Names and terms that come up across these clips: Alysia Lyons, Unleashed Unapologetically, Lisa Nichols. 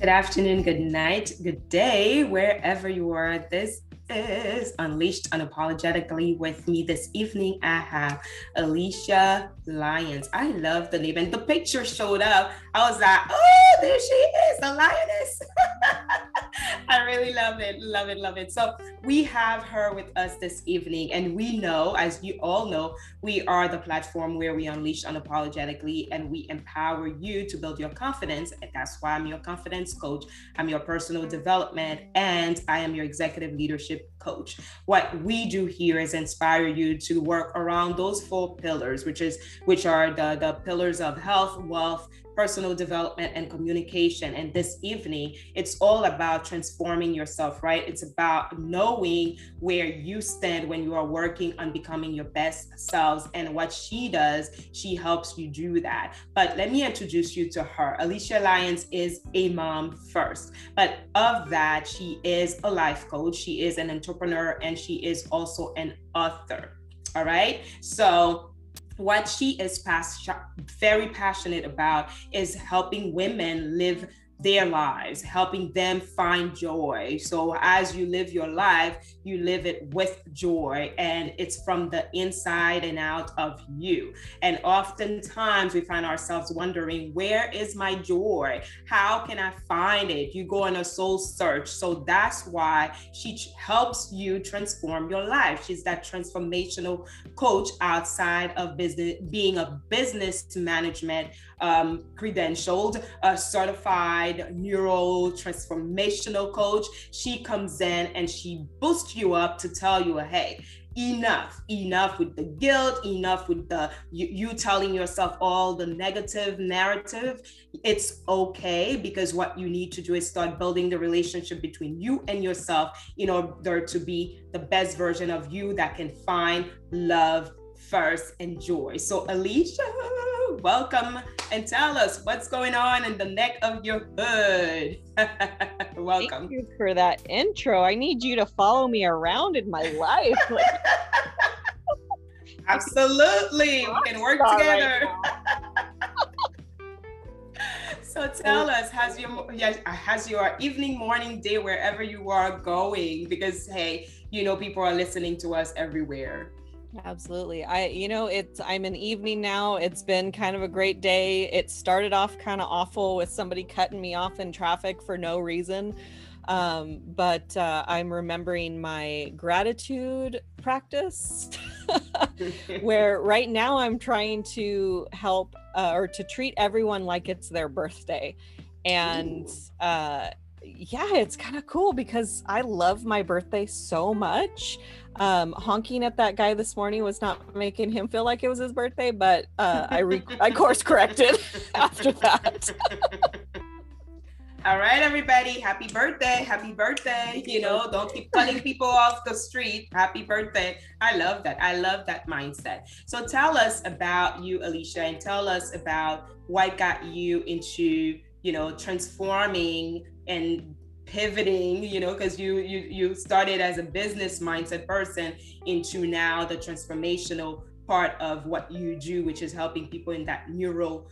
Good afternoon, good night, good day, wherever you are. This is Unleashed Unapologetically. With me this evening, I have Alysia Lyons. I love the name, and the picture showed up. I was like, oh, there she is, the lioness. I really love it, love it, love it. So we have her with us this evening, and we know, as you all know, we are the platform where we unleash unapologetically and we empower you to build your confidence. And that's why I'm your confidence coach. I'm your personal development, and I am your executive leadership coach. What we do here is inspire you to work around those four pillars, which are the pillars of health, wealth, personal development, and communication. And this evening, it's all about transforming yourself, right? It's about knowing where you stand when you are working on becoming your best selves. And what she does, she helps you do that. But let me introduce you to her. Alysia Lyons is a mom first, but of that, she is a life coach, she is an entrepreneur, and she is also an author. All right. So what she is very passionate about is helping women live their lives, helping them find joy. So as you live your life, you live it with joy, and it's from the inside and out of you. And oftentimes we find ourselves wondering, where is my joy? How can I find it? You go on a soul search. So that's why she helps you transform your life. She's that transformational coach outside of business, being a business management credentialed, certified neuro transformational coach. She comes in and she boosts you up to tell you, hey, enough with the guilt, enough with the you telling yourself all the negative narrative. It's okay, because what you need to do is start building the relationship between you and yourself in order to be the best version of you that can find love first and joy. So Alysia, welcome, and tell us what's going on in the neck of your hood. Welcome. Thank you for that intro. I need you to follow me around in my life. Absolutely. We can work together. So tell us, how's your evening, morning, day, wherever you are going? Because, hey, people are listening to us everywhere. Absolutely. I'm in evening now. It's been kind of a great day. It started off kind of awful with somebody cutting me off in traffic for no reason. But I'm remembering my gratitude practice where right now I'm trying to help or to treat everyone like it's their birthday. And it's kind of cool because I love my birthday so much. Honking at that guy this morning was not making him feel like it was his birthday, but I course corrected after that. All right, everybody, happy birthday. Don't keep cutting people off the street. Happy birthday. I love that mindset. So tell us about you, Alysia, and tell us about what got you into transforming and pivoting, because you started as a business mindset person into now the transformational part of what you do, which is helping people in that neural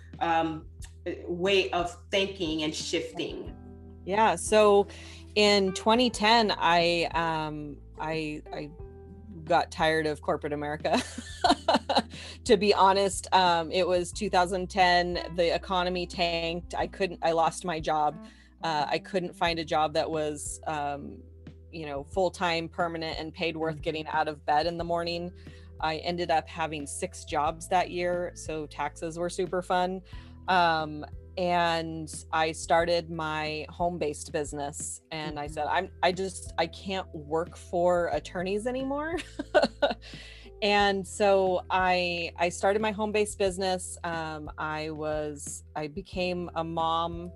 way of thinking and shifting. Yeah. So in 2010, I got tired of corporate America. To be honest, it was 2010. The economy tanked. I lost my job. I couldn't find a job that was, full-time, permanent, and paid worth getting out of bed in the morning. I ended up having 6 jobs that year, so taxes were super fun. And I started my home-based business, and I said, I can't work for attorneys anymore. And so I started my home-based business. I became a mom.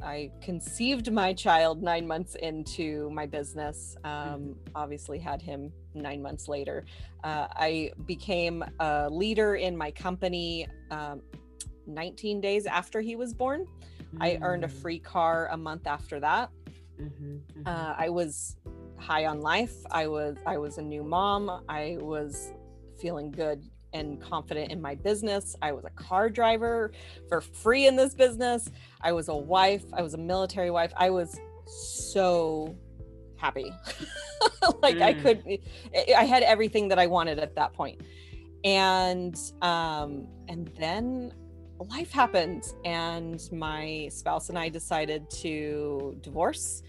I conceived my child 9 months into my business, obviously had him 9 months later. I became a leader in my company 19 days after he was born. Mm-hmm. I earned a free car a month after that. Mm-hmm. Mm-hmm. I was high on life. I was a new mom. I was feeling good and confident in my business. I was a car driver for free in this business. I was a wife. I was a military wife. I was so happy. I had everything that I wanted at that point. And then life happened and my spouse and I decided to divorce.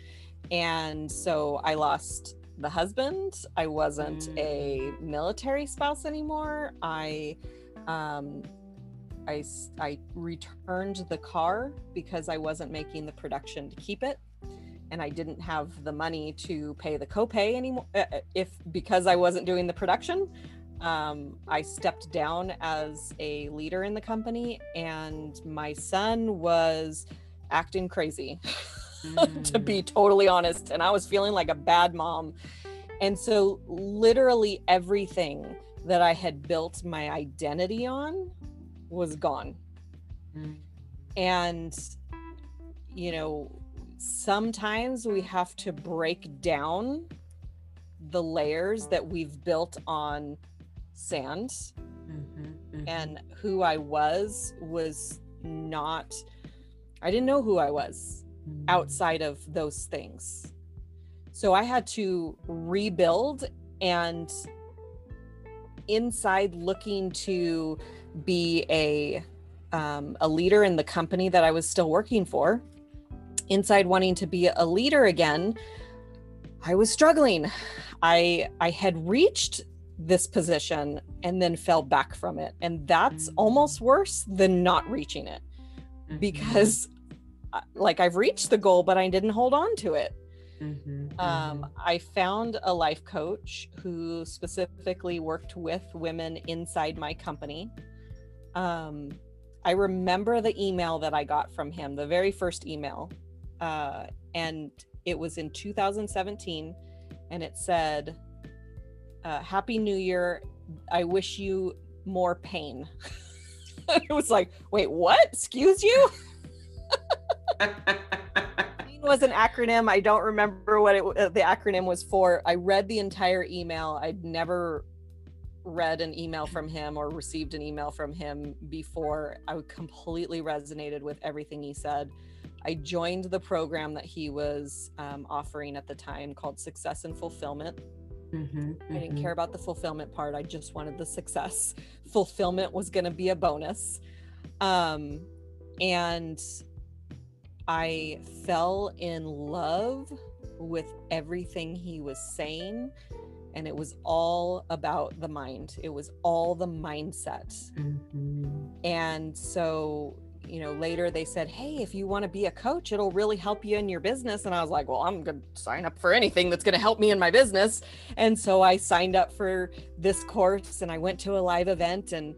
And so I lost the husband. I wasn't a military spouse anymore. I returned the car because I wasn't making the production to keep it. And I didn't have the money to pay the copay anymore because I wasn't doing the production. I stepped down as a leader in the company, and my son was acting crazy, to be totally honest. And I was feeling like a bad mom. And so literally everything that I had built my identity on was gone. And, you know, sometimes we have to break down the layers that we've built on sand. And who I was not, I didn't know who I was outside of those things. So I had to rebuild, and inside looking to be a leader in the company that I was still working for, inside wanting to be a leader again, I was struggling. I had reached this position and then fell back from it. And that's almost worse than not reaching it, because like I've reached the goal, but I didn't hold on to it. I found a life coach who specifically worked with women inside my company. I remember the email that I got from him, the very first email. And it was in 2017, and it said, Happy New Year. I wish you more pain. It was like, wait, what? Excuse you? Pain was an acronym. I don't remember what the acronym was for. I read the entire email. I'd never read an email from him or received an email from him before. I completely resonated with everything he said. I joined the program that he was offering at the time called Success and Fulfillment. I didn't care about the fulfillment part. I just wanted the success. Fulfillment was going to be a bonus. And I fell in love with everything he was saying. And it was all about the mind. It was all the mindset. And so, you know, later they said, hey, if you want to be a coach, it'll really help you in your business. And I was like, well, I'm going to sign up for anything that's going to help me in my business. And so I signed up for this course, and I went to a live event. And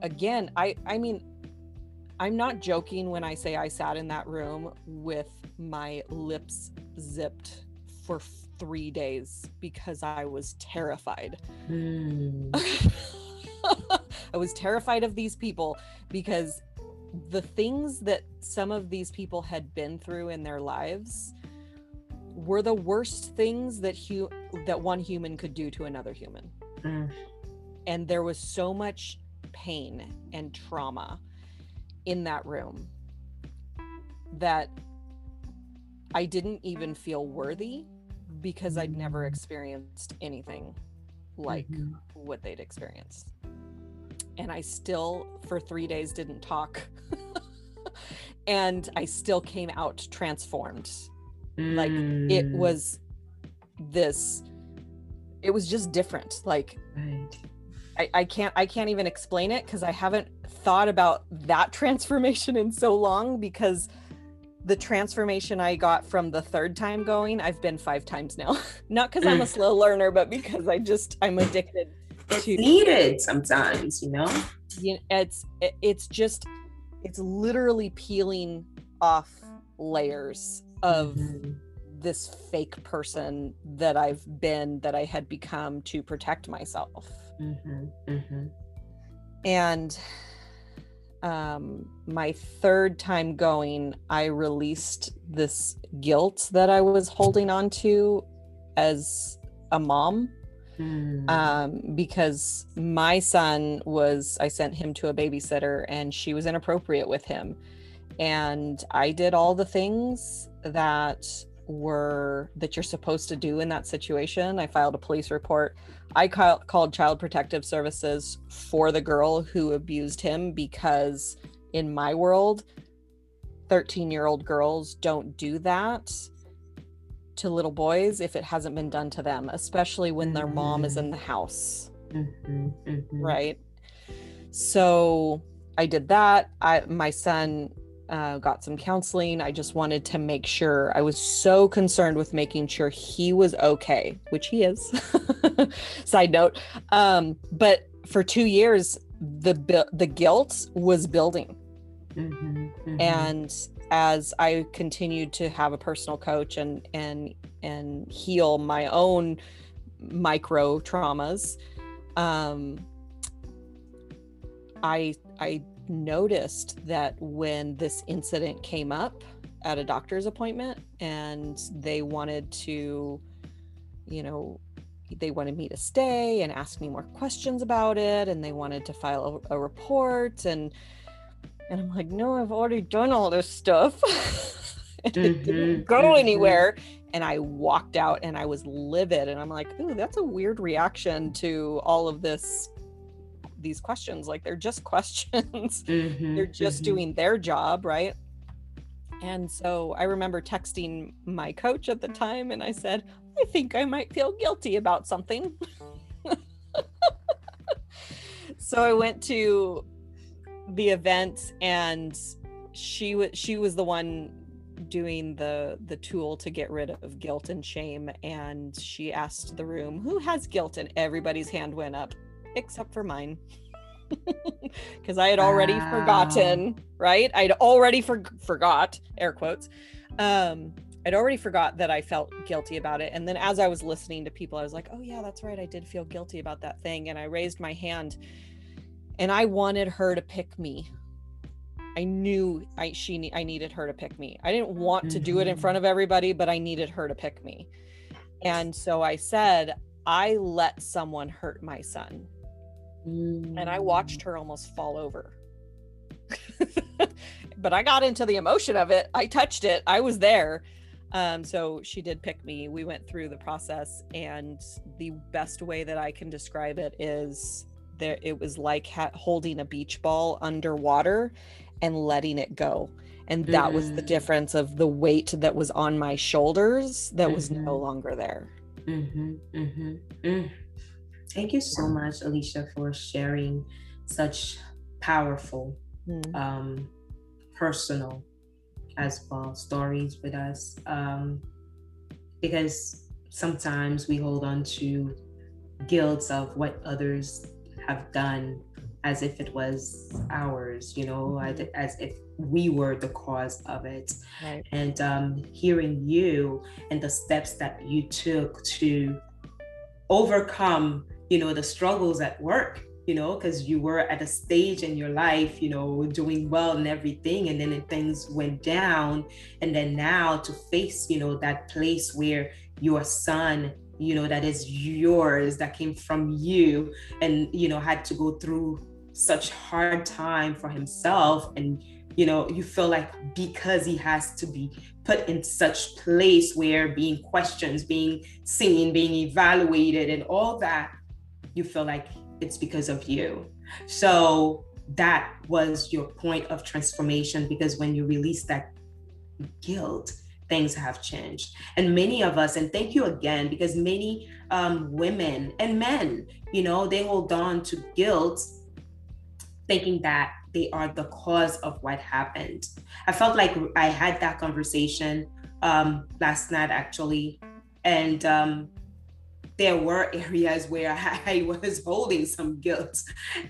again, I mean, I'm not joking when I say I sat in that room with my lips zipped for 3 days because I was terrified. I was terrified of these people, because the things that some of these people had been through in their lives were the worst things that one human could do to another human. And there was so much pain and trauma in that room that I didn't even feel worthy, because I'd never experienced anything like what they'd experienced. And I still, for 3 days, didn't talk. And I still came out transformed. Like it was just different. Like I can't even explain it, because I haven't thought about that transformation in so long, because the transformation I got from the third time going, I've been 5 times now. Not because I'm a slow learner, but because I'm addicted. It's needed sometimes, you know? It's literally peeling off layers of this fake person that I've been, that I had become, to protect myself. And my third time going, I released this guilt that I was holding on to as a mom. because my son was, I sent him to a babysitter and she was inappropriate with him. And I did all the things that you're supposed to do in that situation. I filed a police report. I called Child Protective Services for the girl who abused him, because in my world, 13-year-old girls don't do that to little boys if it hasn't been done to them, especially when their mom is in the house. Right? So I did that. My son got some counseling. I just wanted to make sure. I was so concerned with making sure he was okay, which he is. Side note. But for 2 years, the guilt was building. And as I continued to have a personal coach and heal my own micro traumas, I noticed that when this incident came up at a doctor's appointment and they wanted to, they wanted me to stay and ask me more questions about it, and they wanted to file a report, and I'm like, no, I've already done all this stuff. It didn't go anywhere. And I walked out and I was livid, and I'm like, ooh, that's a weird reaction to all of these questions. Like, they're just questions. They're just doing their job, right? And so I remember texting my coach at the time and I said, I think I might feel guilty about something. So I went to the event, and she was the one doing the tool to get rid of guilt and shame, and she asked the room, who has guilt? And everybody's hand went up except for mine, because I had already forgotten, right? I'd already forgot, air quotes. I'd already forgot that I felt guilty about it. And then as I was listening to people, I was like, oh yeah, that's right, I did feel guilty about that thing. And I raised my hand, and I wanted her to pick me. I knew I needed her to pick me. I didn't want to do it in front of everybody, but I needed her to pick me. And so I said, I let someone hurt my son. And I watched her almost fall over. But I got into the emotion of it. I touched it. I was there. So she did pick me. We went through the process, and the best way that I can describe it is, it was like holding a beach ball underwater and letting it go. And that was the difference of the weight that was on my shoulders that was no longer there. Thank you so much, Alysia, for sharing such powerful, personal as well stories with us. Because sometimes we hold on to guilt of what others have done as if it was ours, as if we were the cause of it. Right. And hearing you and the steps that you took to overcome, the struggles at work, because you were at a stage in your life, doing well and everything, and then things went down, and then now to face, that place where your son, that is yours, that came from you, and had to go through such hard time for himself, and you feel like because he has to be put in such place where being questioned, being seen, being evaluated and all that, you feel like it's because of you. So that was your point of transformation, because when you release that guilt, things have changed. And many of us, and thank you again, because many women and men, they hold on to guilt thinking that they are the cause of what happened. I felt like I had that conversation last night, actually. And there were areas where I was holding some guilt,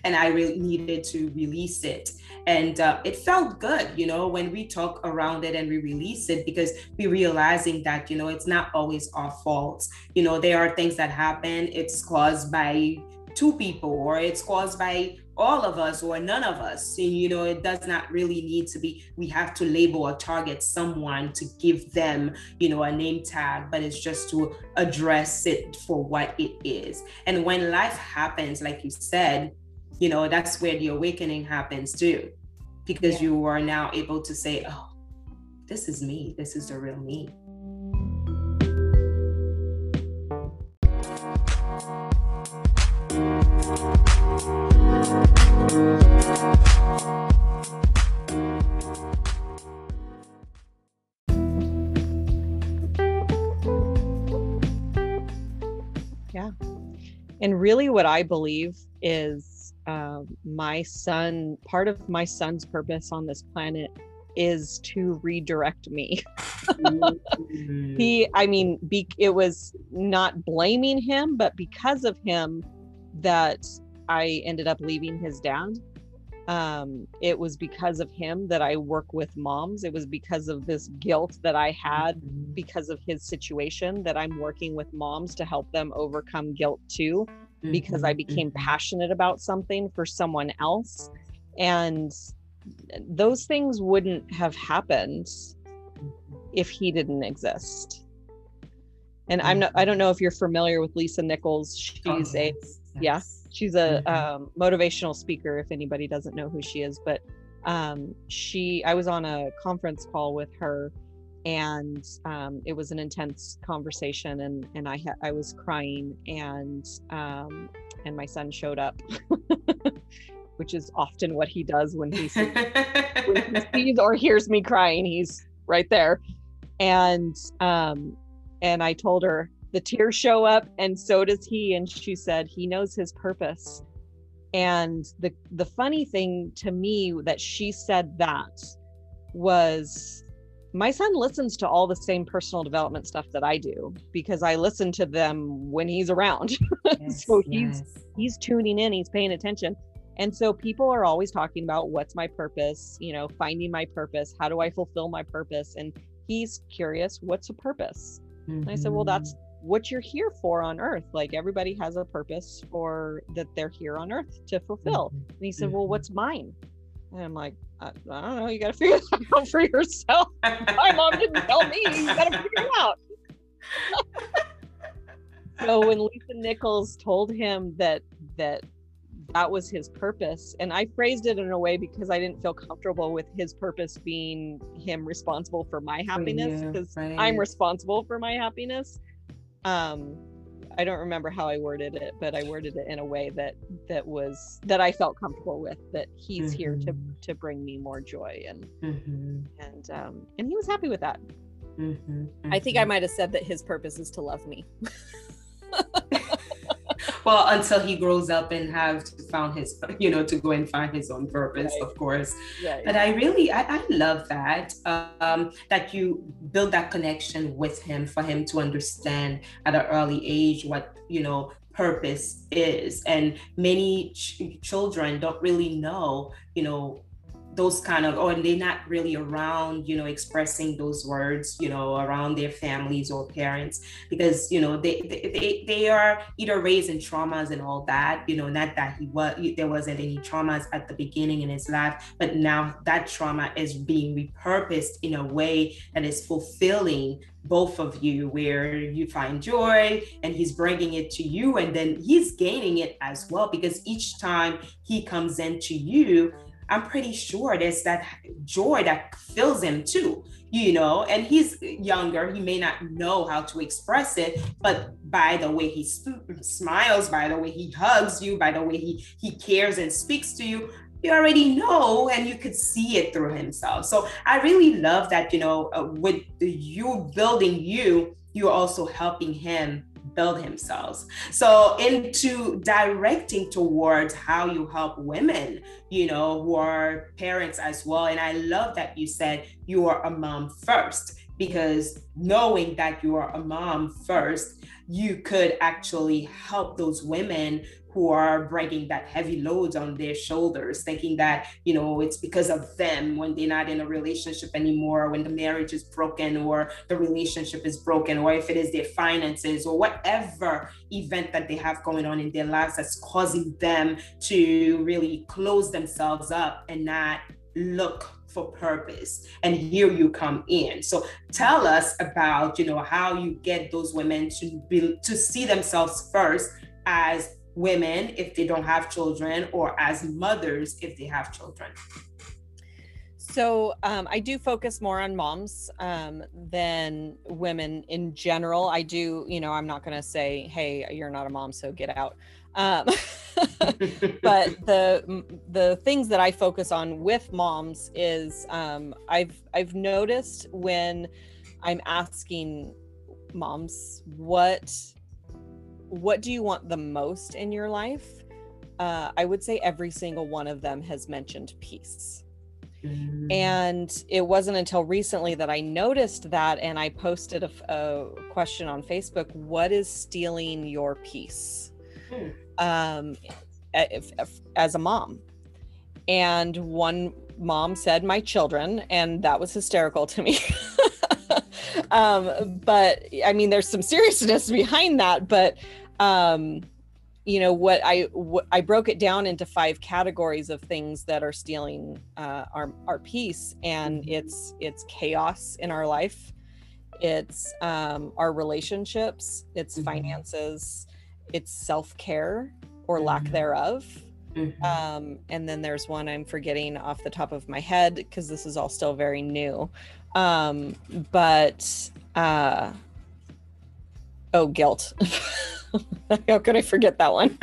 and I really needed to release it. And it felt good, when we talk around it and we release it, because we're realizing that, it's not always our fault. There are things that happen. It's caused by two people, or it's caused by all of us or none of us. You know, it does not really need to be, we have to label or target someone to give them, you know, a name tag, but it's just to address it for what it is. And when life happens, like you said, you know, that's where the awakening happens too, because you are now able to say, oh, this is me. This is the real me. Yeah. And really what I believe is my son, part of my son's purpose on this planet is to redirect me. It was not blaming him, but because of him that I ended up leaving his dad. It was because of him that I work with moms. It was because of this guilt that I had because of his situation that I'm working with moms to help them overcome guilt too, because I became passionate about something for someone else. And those things wouldn't have happened if he didn't exist. And I don't know if you're familiar with Lisa Nichols. She's she's a motivational speaker, if anybody doesn't know who she is, but I was on a conference call with her, and it was an intense conversation, and I was crying, and my son showed up, which is often what he does when he sees, or hears me crying, he's right there. And I told her, the tears show up and so does he. And she said, he knows his purpose. And the funny thing to me that she said that was, my son listens to all the same personal development stuff that I do, because I listen to them when he's around. Yes, so he's tuning in, he's paying attention. And so people are always talking about, what's my purpose, you know, finding my purpose, how do I fulfill my purpose? And he's curious, what's a purpose? And I said, well, that's what you're here for on earth. Like, everybody has a purpose for that they're here on earth to fulfill. And he said, well, what's mine? And I'm like, I don't know. You got to figure that out for yourself. My mom didn't tell me. You got to figure it out. So when Lisa Nichols told him that was his purpose, and I phrased it in a way because I didn't feel comfortable with his purpose being him responsible for my happiness, because I'm responsible for my happiness. I don't remember how I worded it, but I worded it in a way that I felt comfortable with, that he's here to bring me more joy, and he was happy with that. I think I might have said that his purpose is to love me. Well, until he grows up and to go and find his own purpose, right. Of course. Right. But I love that, that you build that connection with him, for him to understand at an early age what, you know, purpose is. And many children don't really know, you know, those kind of, or they're not really around, you know, expressing those words, you know, around their families or parents, because, you know, they are either raised in traumas and all that, you know, not that there wasn't any traumas at the beginning in his life, but now that trauma is being repurposed in a way that is fulfilling both of you, where you find joy, and he's bringing it to you, and then he's gaining it as well, because each time he comes into you, I'm pretty sure there's that joy that fills him too, you know, and he's younger. He may not know how to express it, but by the way he smiles, by the way he hugs you, by the way he cares and speaks to you, you already know, and you could see it through himself. So I really love that, you know, with you building you're also helping him build himself. So into directing towards how you help women, you know, who are parents as well. And I love that you said you are a mom first, because knowing that you are a mom first, you could actually help those women who are bringing that heavy loads on their shoulders, thinking that, you know, it's because of them when they're not in a relationship anymore, when the marriage is broken or the relationship is broken, or if it is their finances or whatever event that they have going on in their lives that's causing them to really close themselves up and not look for purpose. And here you come in. So tell us about, you know, how you get those women to see themselves first as women if they don't have children, or as mothers if they have children. So I do focus more on moms than women in general. I do, you know, I'm not going to say, hey, you're not a mom, so get out. But the things that I focus on with moms is I've noticed when I'm asking moms, what do you want the most in your life? I would say every single one of them has mentioned peace. Mm-hmm. And it wasn't until recently that I noticed that, and I posted a question on Facebook, what is stealing your peace? Mm. As a mom. And one mom said, my children, and that was hysterical to me. But I mean, there's some seriousness behind that, but you know, I broke it down into 5 categories of things that are stealing our peace. And it's chaos in our life. It's our relationships, it's finances, it's self-care or lack thereof. Mm-hmm. And then there's one I'm forgetting off the top of my head because this is all still very new. Guilt. How could I forget that one?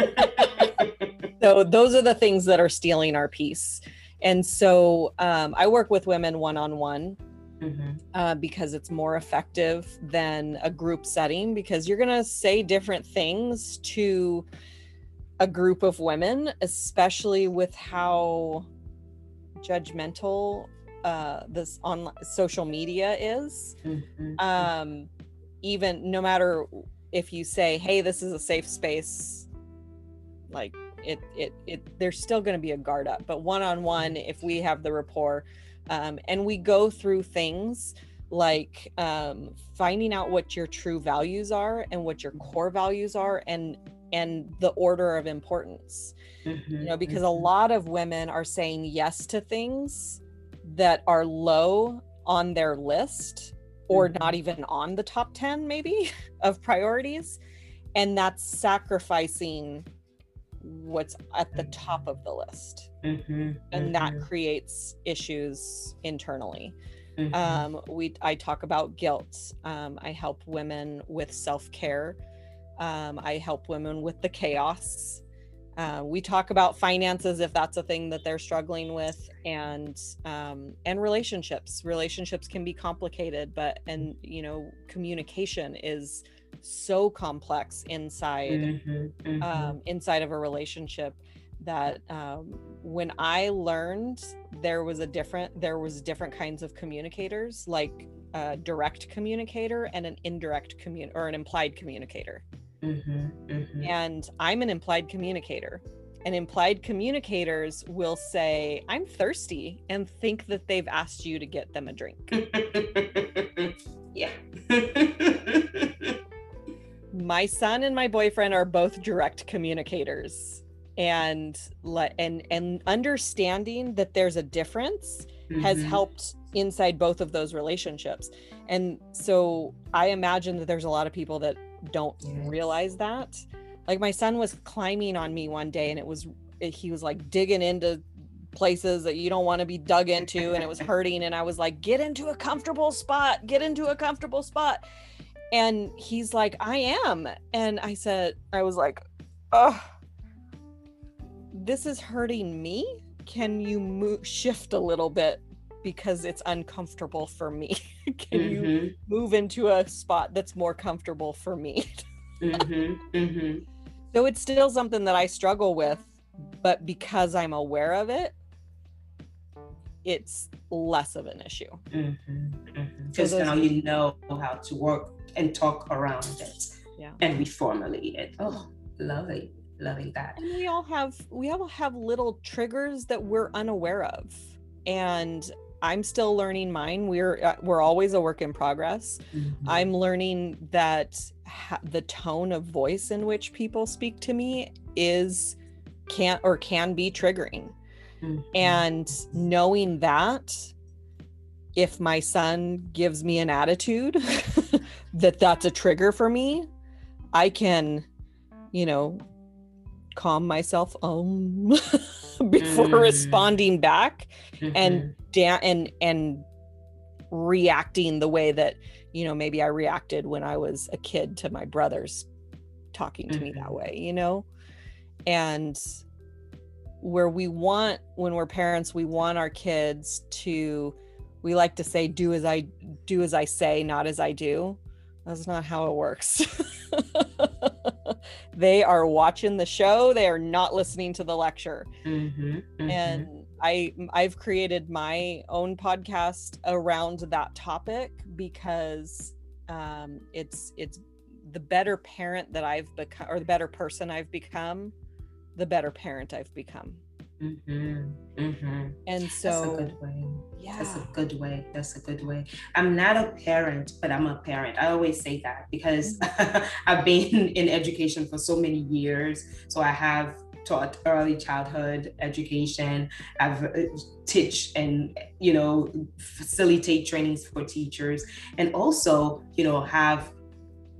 So those are the things that are stealing our peace. And so, I work with women one-on-one, because it's more effective than a group setting, because you're going to say different things to a group of women, especially with how judgmental this online social media is. Even no matter if you say, hey, this is a safe space, like it there's still going to be a guard up. But one-on-one, if we have the rapport, and we go through things like finding out what your true values are and what your core values are, and the order of importance, you know, because a lot of women are saying yes to things that are low on their list or not even on the top 10 maybe of priorities. And that's sacrificing what's at the top of the list. And that creates issues internally. I talk about guilt. I help women with self-care. I help women with the chaos. We talk about finances if that's a thing that they're struggling with, and relationships. Relationships can be complicated, and you know, communication is so complex inside of a relationship that when I learned there was different kinds of communicators, like a direct communicator and an indirect or an implied communicator. And I'm an implied communicator, and implied communicators will say, I'm thirsty, and think that they've asked you to get them a drink. Yeah. My son and my boyfriend are both direct communicators, and understanding that there's a difference has helped inside both of those relationships. And so I imagine that there's a lot of people that don't realize that. Like, my son was climbing on me one day, and he was like digging into places that you don't want to be dug into, and it was hurting, and I was like, get into a comfortable spot. And he's like, I am. And I was like, oh, this is hurting me, can you shift a little bit because it's uncomfortable for me? Can you move into a spot that's more comfortable for me? So it's still something that I struggle with, but because I'm aware of it, it's less of an issue. because now you know how to work and talk around it and reformulate it. Oh, loving that. And we all have little triggers that we're unaware of, and I'm still learning mine. We're always a work in progress. Mm-hmm. I'm learning that the tone of voice in which people speak to me can be triggering. Mm-hmm. And knowing that if my son gives me an attitude that's a trigger for me, I can, calm myself before responding back and reacting the way that, maybe I reacted when I was a kid to my brothers talking to me that way, and when we're parents, we want our kids to, we like to say, do as I say, not as I do. That's not how it works. They are watching the show. They are not listening to the lecture. And I've created my own podcast around that topic because it's the better parent that I've become, or the better person I've become, the better parent I've become. And so that's a good way. That's a good way. I'm not a parent, but I'm a parent. I always say that because I've been in education for so many years. So I have taught early childhood education. I've teach and, facilitate trainings for teachers, and also, have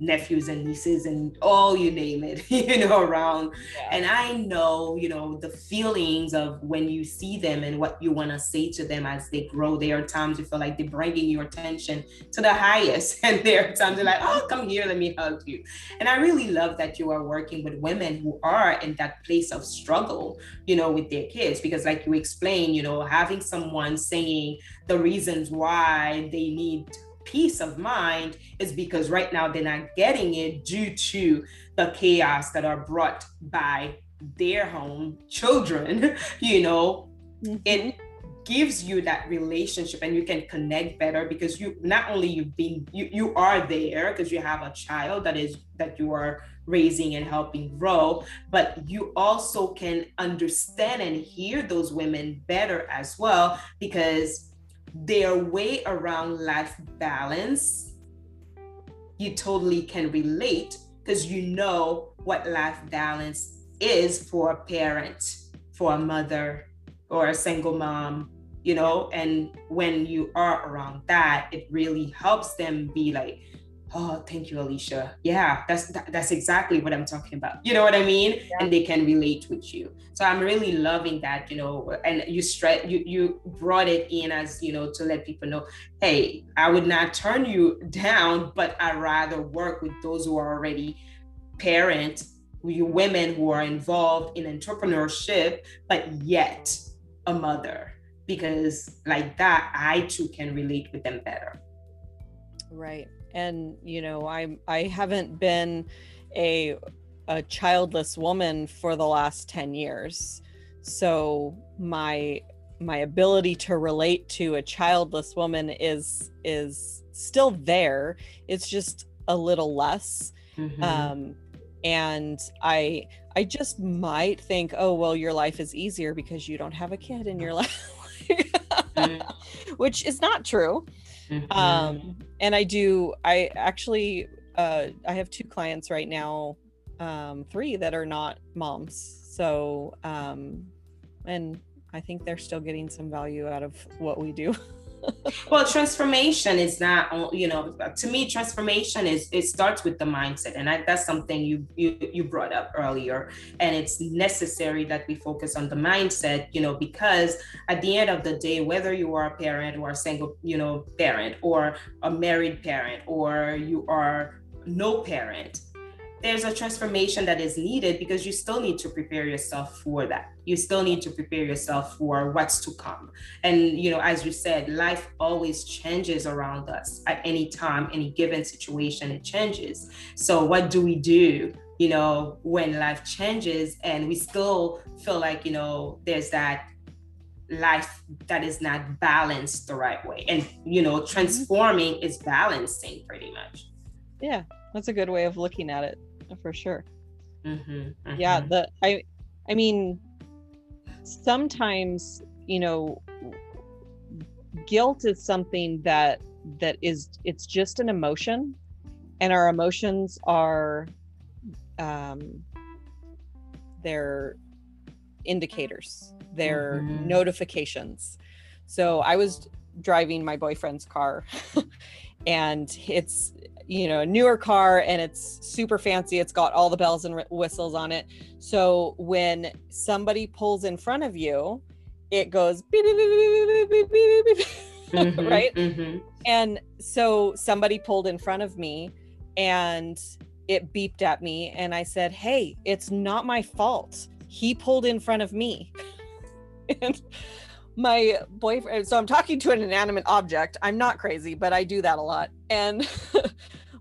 nephews and nieces and all you name it, around. And I know, the feelings of when you see them and what you want to say to them as they grow. There are times you feel like they're bringing your attention to the highest. And there are times they're like, oh, come here, let me hug you. And I really love that you are working with women who are in that place of struggle, with their kids, because like you explained, having someone saying the reasons why they need peace of mind is because right now they're not getting it due to the chaos that are brought by their home children, It gives you that relationship and you can connect better because you are there because you have a child that you are raising and helping grow, but you also can understand and hear those women better as well, because their way around life balance, you totally can relate because you know what life balance is for a parent, for a mother, or a single mom, and when you are around that, it really helps them be like, oh, thank you, Alysia. Yeah, that's exactly what I'm talking about. You know what I mean? Yeah. And they can relate with you. So I'm really loving that, and you brought it in as, to let people know, hey, I would not turn you down, but I'd rather work with those who are already parents, you women who are involved in entrepreneurship, but yet a mother, because like that, I too can relate with them better. Right. And, I haven't been a childless woman for the last 10 years. So my ability to relate to a childless woman is still there. It's just a little less. And I just might think, oh, well, your life is easier because you don't have a kid in your life, which is not true. And I have 2 clients right now, 3 that are not moms. So, and I think they're still getting some value out of what we do. Well, transformation is not, to me, transformation it starts with the mindset. And that's something you brought up earlier, and it's necessary that we focus on the mindset, because at the end of the day, whether you are a parent or a single, parent or a married parent, or you are no parent, there's a transformation that is needed because you still need to prepare yourself for that. You still need to prepare yourself for what's to come. And, as you said, life always changes around us at any time, any given situation, it changes. So what do we do, when life changes and we still feel like, there's that life that is not balanced the right way. And, you know, transforming is balancing pretty much. Yeah, that's a good way of looking at it for sure. Yeah, I mean, sometimes, you know, guilt is something that is, it's just an emotion, and our emotions are, they're indicators, they're notifications. So I was driving my boyfriend's car and it's, you know, a newer car and it's super fancy. It's got all the bells and whistles on it. So when somebody pulls in front of you, it goes beep, beep, beep, beep, beep, beep, beep. Right? And so somebody pulled in front of me and it beeped at me. And I said, hey, it's not my fault. He pulled in front of me. And my boyfriend, so I'm talking to an inanimate object. I'm not crazy, but I do that a lot. And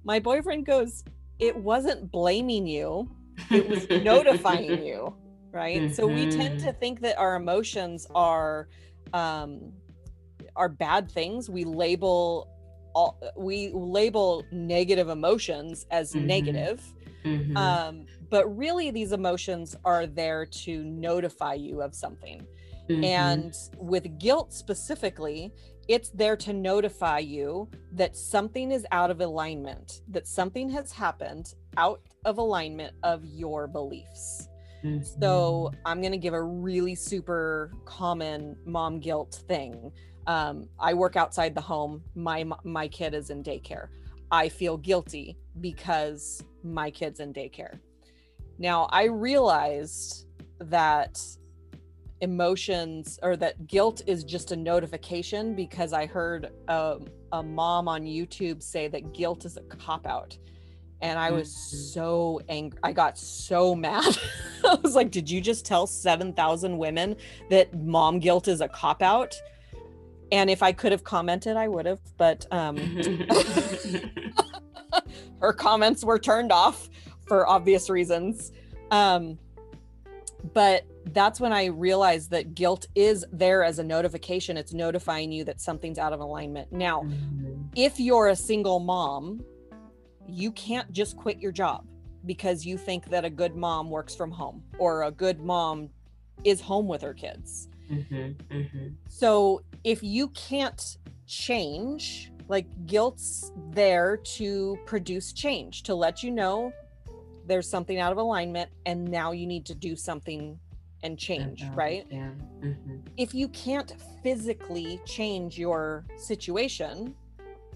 my boyfriend goes, it wasn't blaming you. It was notifying you. Right. So we tend to think that our emotions are bad things. We label negative emotions as negative. But really these emotions are there to notify you of something. And with guilt specifically, it's there to notify you that something is out of alignment, that something has happened out of alignment of your beliefs. So I'm going to give a really super common mom guilt thing. I work outside the home. My kid is in daycare. I feel guilty because my kid's in daycare. Now I realized that emotions, or that guilt, is just a notification, because I heard a mom on YouTube say that guilt is a cop-out. And I was so angry. I got so mad. I was like, did you just tell 7,000 women that mom guilt is a cop-out? And if I could have commented, I would have, but her comments were turned off for obvious reasons. But that's when I realized that guilt is there as a notification. It's notifying you that something's out of alignment. Now, if you're a single mom, you can't just quit your job because you think that a good mom works from home or a good mom is home with her kids. So if you can't change, like, guilt's there to produce change, to let you know there's something out of alignment and now you need to do something and change, right? If you can't physically change your situation,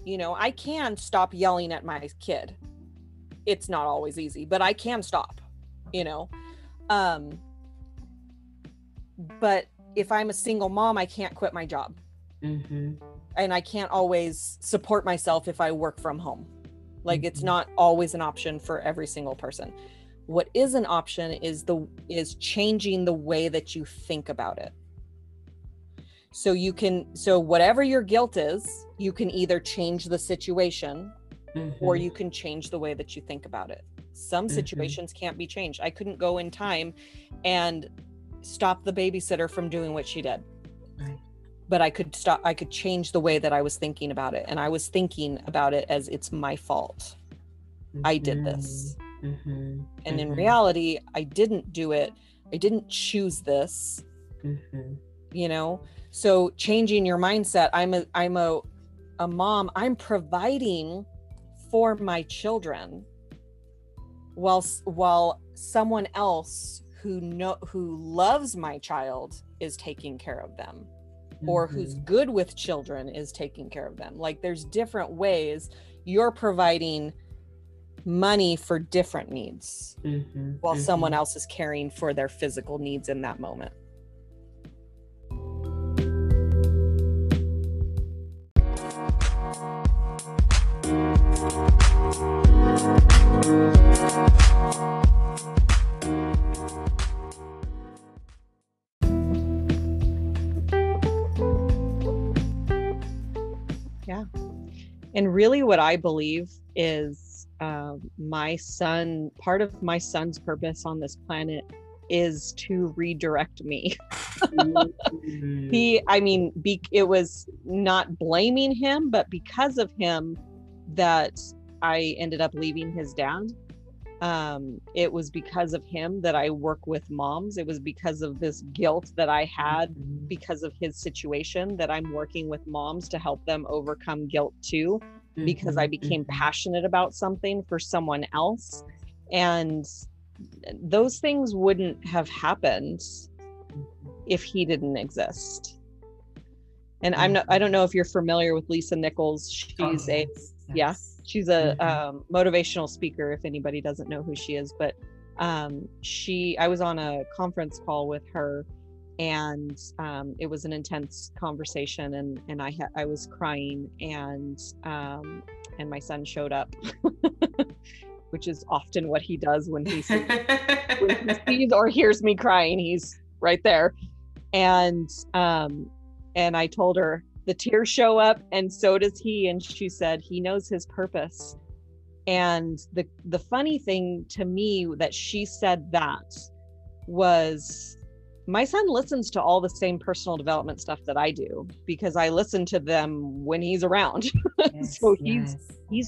you know, I can stop yelling at my kid. It's not always easy, but I can stop, you know. But if I'm a single mom, I can't quit my job. And I can't always support myself if I work from home. Like, it's not always an option for every single person. What is an option is changing the way that you think about it. So whatever your guilt is, you can either change the situation or you can change the way that you think about it. Some situations can't be changed. I couldn't go in time and stop the babysitter from doing what she did, but I could change the way that I was thinking about it. And I was thinking about it as, it's my fault. I did this. And in reality, I didn't do it. I didn't choose this, you know? So changing your mindset, I'm a mom, I'm providing for my children while someone else who loves my child is taking care of them, or who's good with children is taking care of them. Like, there's different ways you're providing money for different needs while someone else is caring for their physical needs in that moment. Yeah. And really what I believe is part of my son's purpose on this planet is to redirect me. It was not blaming him, but because of him that I ended up leaving his dad. It was because of him that I work with moms. It was because of this guilt that I had because of his situation that I'm working with moms to help them overcome guilt too, because I became passionate about something for someone else. And those things wouldn't have happened if he didn't exist. And I don't know if you're familiar with Lisa Nichols. She's she's a motivational speaker, if anybody doesn't know who she is, but I was on a conference call with her, and it was an intense conversation, and I was crying, and my son showed up, which is often what he does when he sees, or hears me crying. He's right there. And I told her, the tears show up and so does he. And she said, he knows his purpose. And the funny thing to me that she said that was, my son listens to all the same personal development stuff that I do, because I listen to them when he's around. Yes, so he's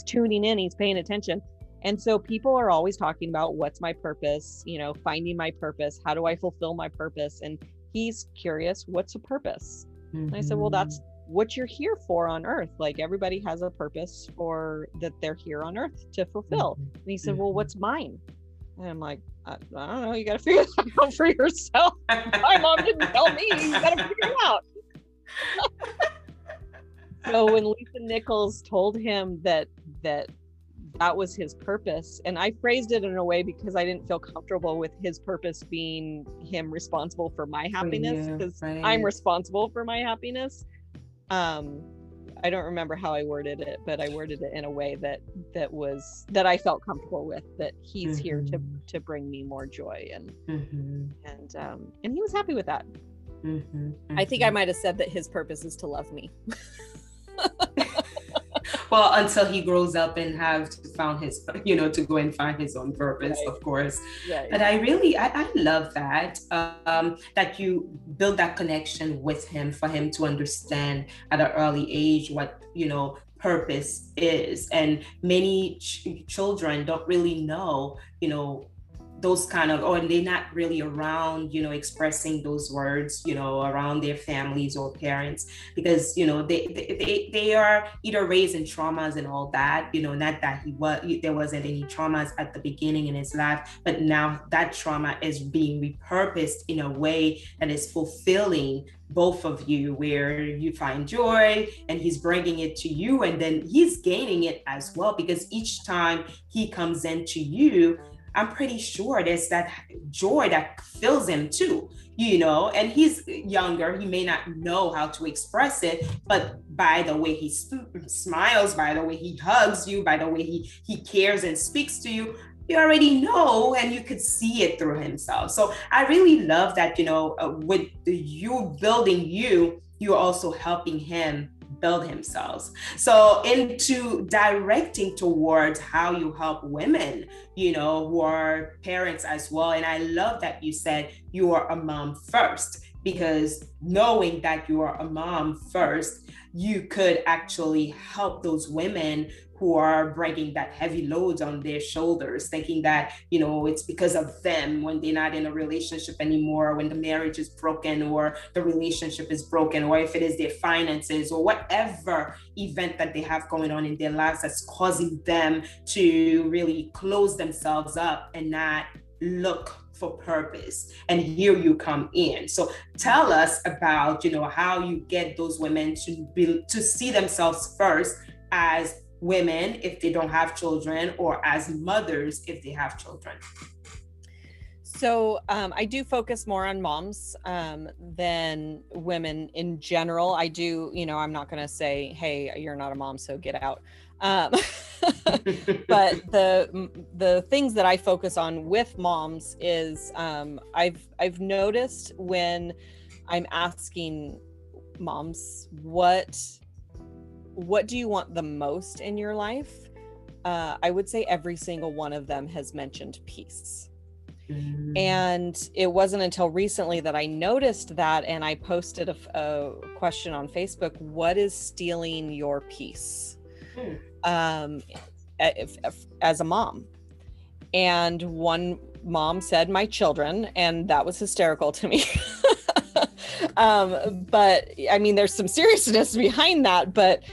tuning in, he's paying attention. And so people are always talking about, what's my purpose, finding my purpose, how do I fulfill my purpose? And he's curious, what's a purpose? Mm-hmm. And I said, well, that's what you're here for on earth. Like, everybody has a purpose for that they're here on earth to fulfill. Mm-hmm. And he said, well, what's mine? And I'm like, I don't know. You got to figure that out for yourself. My mom didn't tell me. You got to figure it out. So when Lisa Nichols told him that was his purpose, and I phrased it in a way because I didn't feel comfortable with his purpose being him responsible for my happiness, because I'm responsible for my happiness. I don't remember how I worded it, but I worded it in a way that I felt comfortable with, that he's here to bring me more joy, and he was happy with that. I think I might have said that his purpose is to love me. Well, until he grows up and to go and find his own purpose, right. Of course. Right. But I love that, that you build that connection with him, for him to understand at an early age what, purpose is. And many children don't really know, those kind of, or they're not really around, expressing those words, around their families or parents, because, they are either raised in traumas and all that, not that there wasn't any traumas at the beginning in his life, but now that trauma is being repurposed in a way that is fulfilling both of you, where you find joy, and he's bringing it to you, and then he's gaining it as well, because each time he comes into you, I'm pretty sure there's that joy that fills him too, and he's younger. He may not know how to express it, but by the way he smiles, by the way he hugs you, by the way he cares and speaks to you, you already know, and you could see it through himself. So I really love that, with you building you're also helping him build himself. So into directing towards how you help women, who are parents as well. And I love that you said you are a mom first, because knowing that you are a mom first, you could actually help those women who are bringing that heavy load on their shoulders, thinking that, it's because of them, when they're not in a relationship anymore, when the marriage is broken or the relationship is broken, or if it is their finances or whatever event that they have going on in their lives that's causing them to really close themselves up and not look for purpose. And here you come in. So tell us about, how you get those women to see themselves first as women if they don't have children, or as mothers if they have children. So I do focus more on moms than women in general. I do, I'm not going to say, hey, you're not a mom, so get out. But the things that I focus on with moms is I've noticed when I'm asking moms, what do you want the most in your life? I would say every single one of them has mentioned peace. And it wasn't until recently that I noticed that, and I posted a question on Facebook, what is stealing your peace as a mom? And one mom said, my children, and that was hysterical to me. But I mean, there's some seriousness behind that, but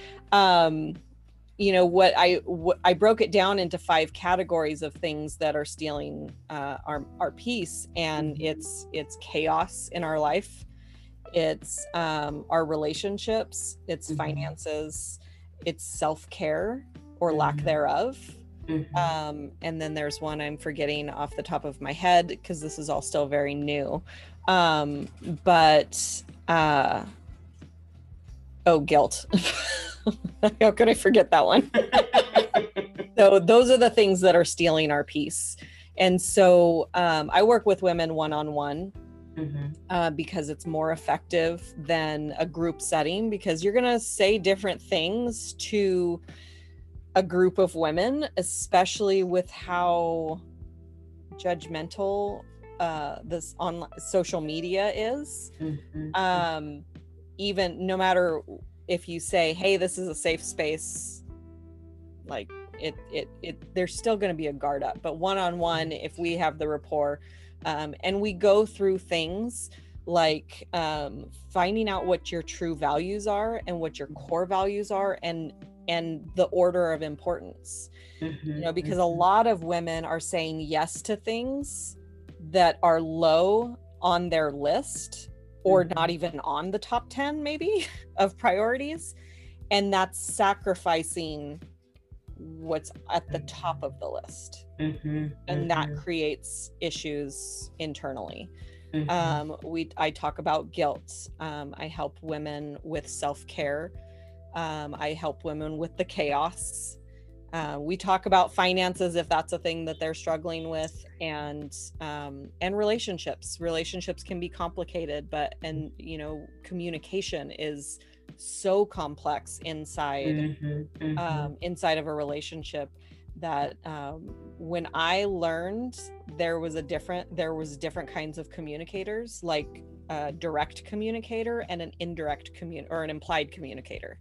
you know, what I broke it down into 5 categories of things that are stealing our peace. And it's chaos in our life. It's our relationships, it's finances, it's self-care or lack thereof. And then there's one I'm forgetting off the top of my head, because this is all still very new. Guilt. How could I forget that one? So those are the things that are stealing our peace. And so I work with women one-on-one because it's more effective than a group setting, because you're going to say different things to a group of women, especially with how judgmental this online social media is. Even no matter if you say, hey, this is a safe space, like there's still going to be a guard up. But one-on-one, if we have the rapport, and we go through things like finding out what your true values are and what your core values are, and the order of importance, you know, because a lot of women are saying yes to things that are low on their list, or not even on the top 10 maybe of priorities. And that's sacrificing what's at the top of the list. And that creates issues internally. I talk about guilt. I help women with self-care. I help women with the chaos. We talk about finances, if that's a thing that they're struggling with, and relationships. Relationships can be complicated, and you know, communication is so complex inside of a relationship that when I learned there was different kinds of communicators, like a direct communicator and an indirect or an implied communicator.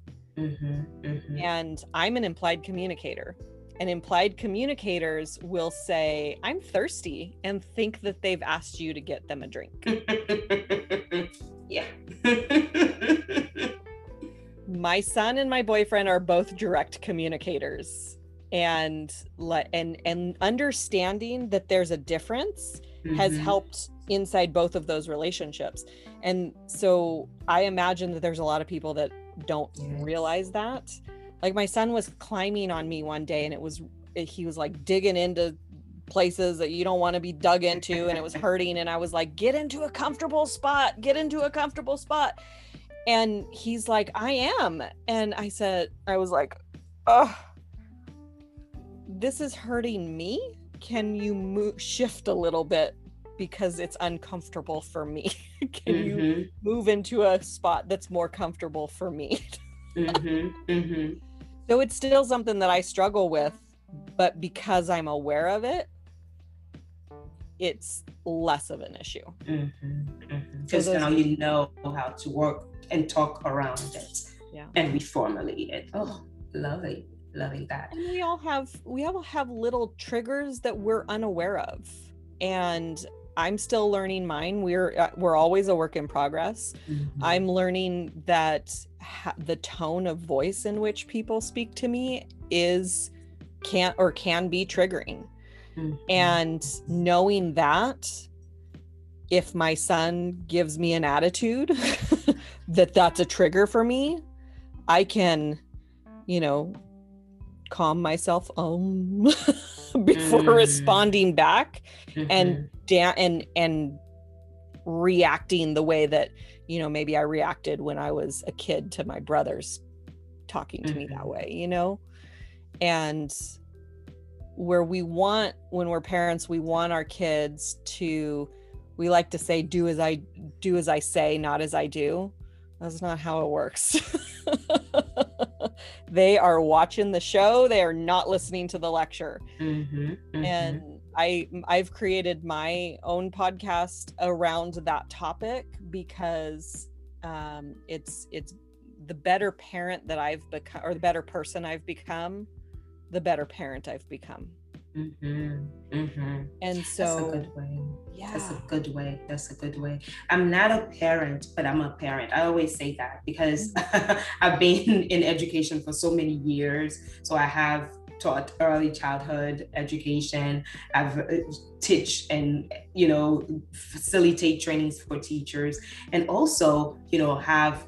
And I'm an implied communicator, and implied communicators will say, I'm thirsty, and think that they've asked you to get them a drink. Yeah. My son and my boyfriend are both direct communicators, and understanding that there's a difference has helped inside both of those relationships. And so I imagine that there's a lot of people that don't realize that. Like, my son was climbing on me one day, and he was like digging into places that you don't want to be dug into, and it was hurting, and I was like, get into a comfortable spot. And he's like, I am. And I was like, oh, this is hurting me, can you shift a little bit, because it's uncomfortable for me. Can you move into a spot that's more comfortable for me? So it's still something that I struggle with, but because I'm aware of it, it's less of an issue. Because now you know how to work and talk around it and reformulate it. Oh, loving that. And we all have little triggers that we're unaware of. And I'm still learning mine. We're always a work in progress. I'm learning that the tone of voice in which people speak to me can be triggering. And knowing that, if my son gives me an attitude that's a trigger for me, I can, you know, calm myself before responding back and reacting the way that, you know, maybe I reacted when I was a kid to my brothers talking to me that way, you know. And when we're parents, we want our kids to, we like to say, do as I say, not as I do. That's not how it works. They are watching the show. They are not listening to the lecture. And I've created my own podcast around that topic because it's the better parent that I've become, or the better person I've become, the better parent I've become. Mm-hmm. Mm-hmm. And so that's a good way. Yeah. That's a good way. I'm not a parent, but I'm a parent. I always say that because I've been in education for so many years. So I have taught early childhood education. I've teach and, you know, facilitate trainings for teachers, and also, you know, have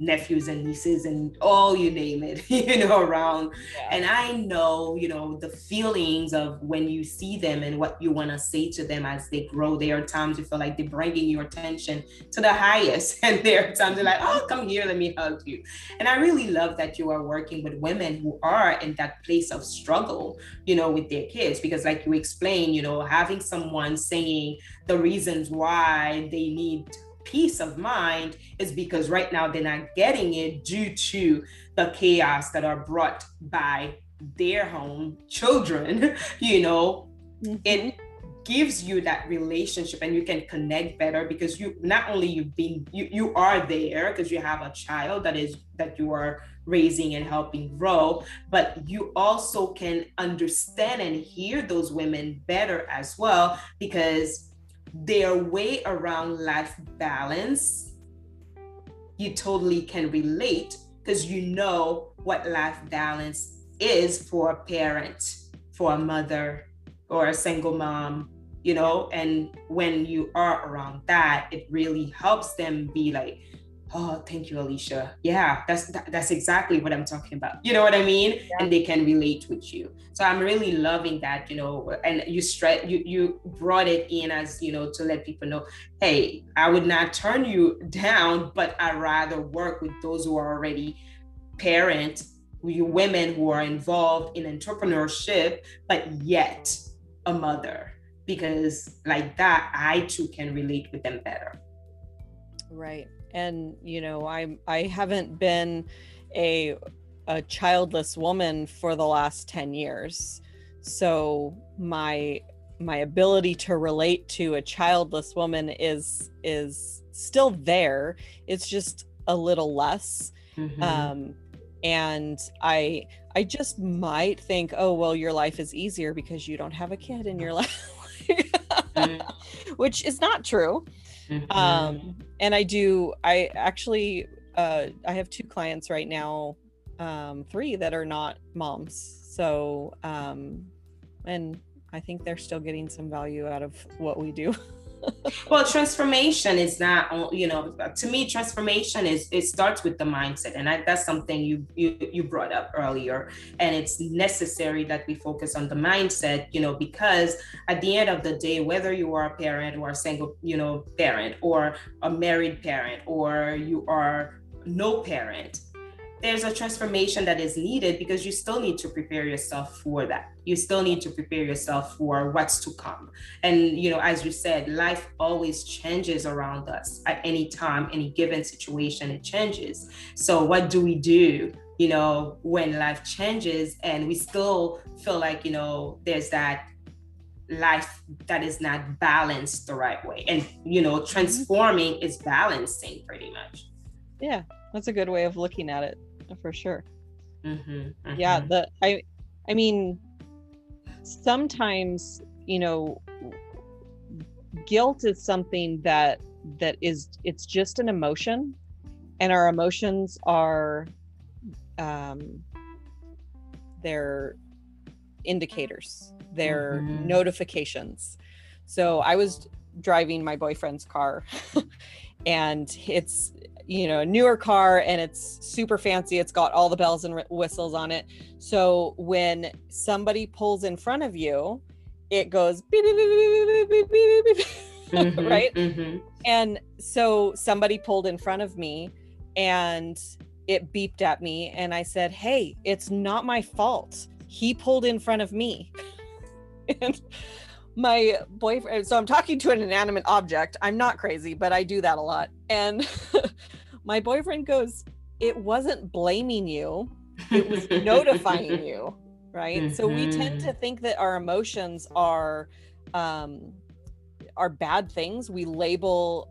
nephews and nieces and all, you name it, you know, around. Yeah. And I know, you know, the feelings of when you see them and what you want to say to them as they grow. There are times you feel like they're bringing your attention to the highest, and there are times they're like, oh, come here, let me hug you. And I really love that you are working with women who are in that place of struggle, you know, with their kids, because like you explained, you know, having someone saying the reasons why they need peace of mind is because right now they're not getting it due to the chaos that are brought by their home children, you know. Mm-hmm. It gives you that relationship, and you can connect better because you not only you are there because you have a child that you are raising and helping grow, but you also can understand and hear those women better as well, because their way around life balance, you totally can relate because you know what life balance is for a parent, for a mother, or a single mom, you know. And when you are around that, it really helps them be like, oh, thank you, Alysia. Yeah, that's exactly what I'm talking about. You know what I mean? Yeah. And they can relate with you. So I'm really loving that, you know. And you brought it in as, you know, to let people know, hey, I would not turn you down, but I rather work with those who are already parents, women who are involved in entrepreneurship, but yet a mother, because like that, I too can relate with them better. Right. And, you know, I haven't been a childless woman for the last 10 years. So my ability to relate to a childless woman is still there. It's just a little less. Mm-hmm. And I just might think, oh, well, your life is easier because you don't have a kid in your life, which is not true. Mm-hmm. And I have 2 clients right now, 3 that are not moms. So, and I think they're still getting some value out of what we do. Well, transformation is not, you know, to me, transformation it starts with the mindset. And that's something you brought up earlier. And it's necessary that we focus on the mindset, you know, because at the end of the day, whether you are a parent or a single, you know, parent, or a married parent, or you are no parent, there's a transformation that is needed because you still need to prepare yourself for that. You still need to prepare yourself for what's to come. And, you know, as you said, life always changes around us at any time, any given situation, it changes. So what do we do, you know, when life changes and we still feel like, you know, there's that life that is not balanced the right way? And, you know, transforming is balancing pretty much. Yeah, that's a good way of looking at it, for sure. Mm-hmm, mm-hmm. Yeah, I mean, sometimes, you know, guilt is something that it's just an emotion, and our emotions are, they're indicators, they're mm-hmm. notifications. So I was driving my boyfriend's car, and it's, you know, a newer car, and it's super fancy. It's got all the bells and whistles on it. So when somebody pulls in front of you, it goes beep, beep, beep, beep, beep, beep, beep. Mm-hmm, right? Mm-hmm. And so somebody pulled in front of me, and it beeped at me, and I said, hey, it's not my fault. He pulled in front of me. And my boyfriend, so I'm talking to an inanimate object. I'm not crazy, but I do that a lot. And my boyfriend goes, it wasn't blaming you, it was notifying you, right? Mm-hmm. So we tend to think that our emotions are bad things. We label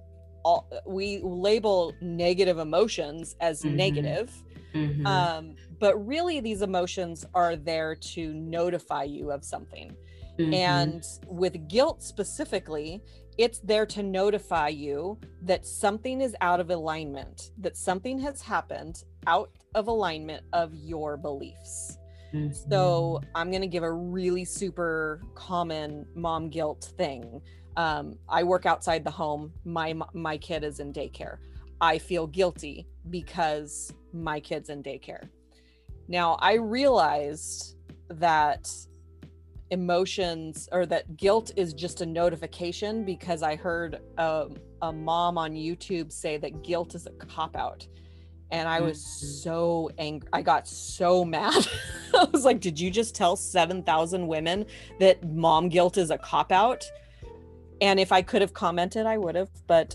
negative emotions as mm-hmm. negative. Mm-hmm. But really these emotions are there to notify you of something. Mm-hmm. And with guilt specifically, it's there to notify you that something is out of alignment, that something has happened out of alignment of your beliefs. Mm-hmm. So I'm going to give a really super common mom guilt thing. I work outside the home. My kid is in daycare. I feel guilty because my kid's in daycare. Now, I realized that emotions, or that guilt, is just a notification because I heard a mom on YouTube say that guilt is a cop-out. And I was so angry. I got so mad. I was like, did you just tell 7,000 women that mom guilt is a cop-out? And if I could have commented, I would have, but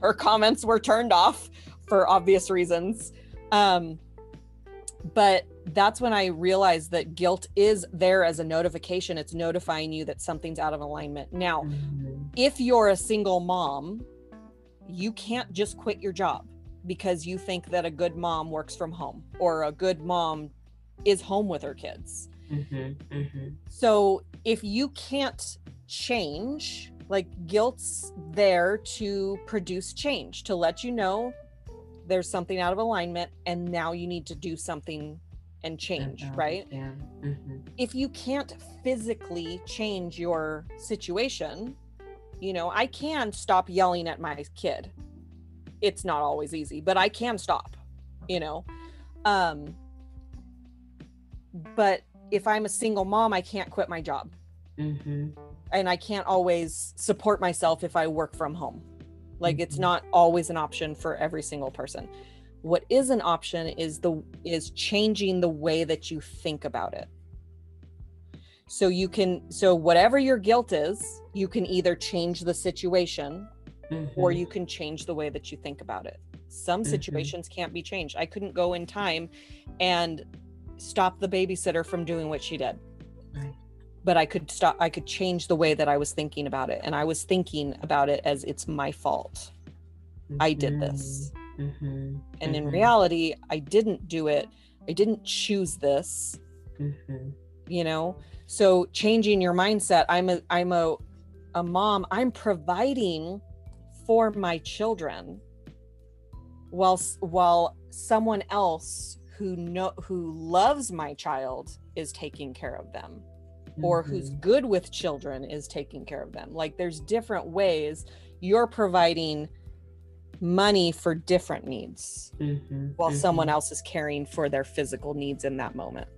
her comments were turned off for obvious reasons. But that's when I realized that guilt is there as a notification. It's notifying you that something's out of alignment. Now, if you're a single mom, you can't just quit your job because you think that a good mom works from home or a good mom is home with her kids. Mm-hmm, mm-hmm. So if you can't change, like, guilt's there to produce change, to let you know there's something out of alignment and now you need to do something and change, right? Yeah. Mm-hmm. If you can't physically change your situation, you know, I can stop yelling at my kid. It's not always easy, but I can stop, you know? But if I'm a single mom, I can't quit my job. Mm-hmm. And I can't always support myself if I work from home. Like, mm-hmm. it's not always an option for every single person. What is an option is changing the way that you think about it. So you can, so whatever your guilt is, you can either change the situation mm-hmm. or you can change the way that you think about it. Some situations mm-hmm. can't be changed. I couldn't go in time and stop the babysitter from doing what she did, right? But I could change the way that I was thinking about it. And I was thinking about it as, it's my fault. Mm-hmm. I did this. Mm-hmm. And mm-hmm. in reality, I didn't do it. I didn't choose this, mm-hmm. you know? So changing your mindset, I'm a mom, I'm providing for my children while someone else who loves my child is taking care of them, mm-hmm. or who's good with children is taking care of them. Like, there's different ways you're providing money for different needs, mm-hmm. while mm-hmm. someone else is caring for their physical needs in that moment.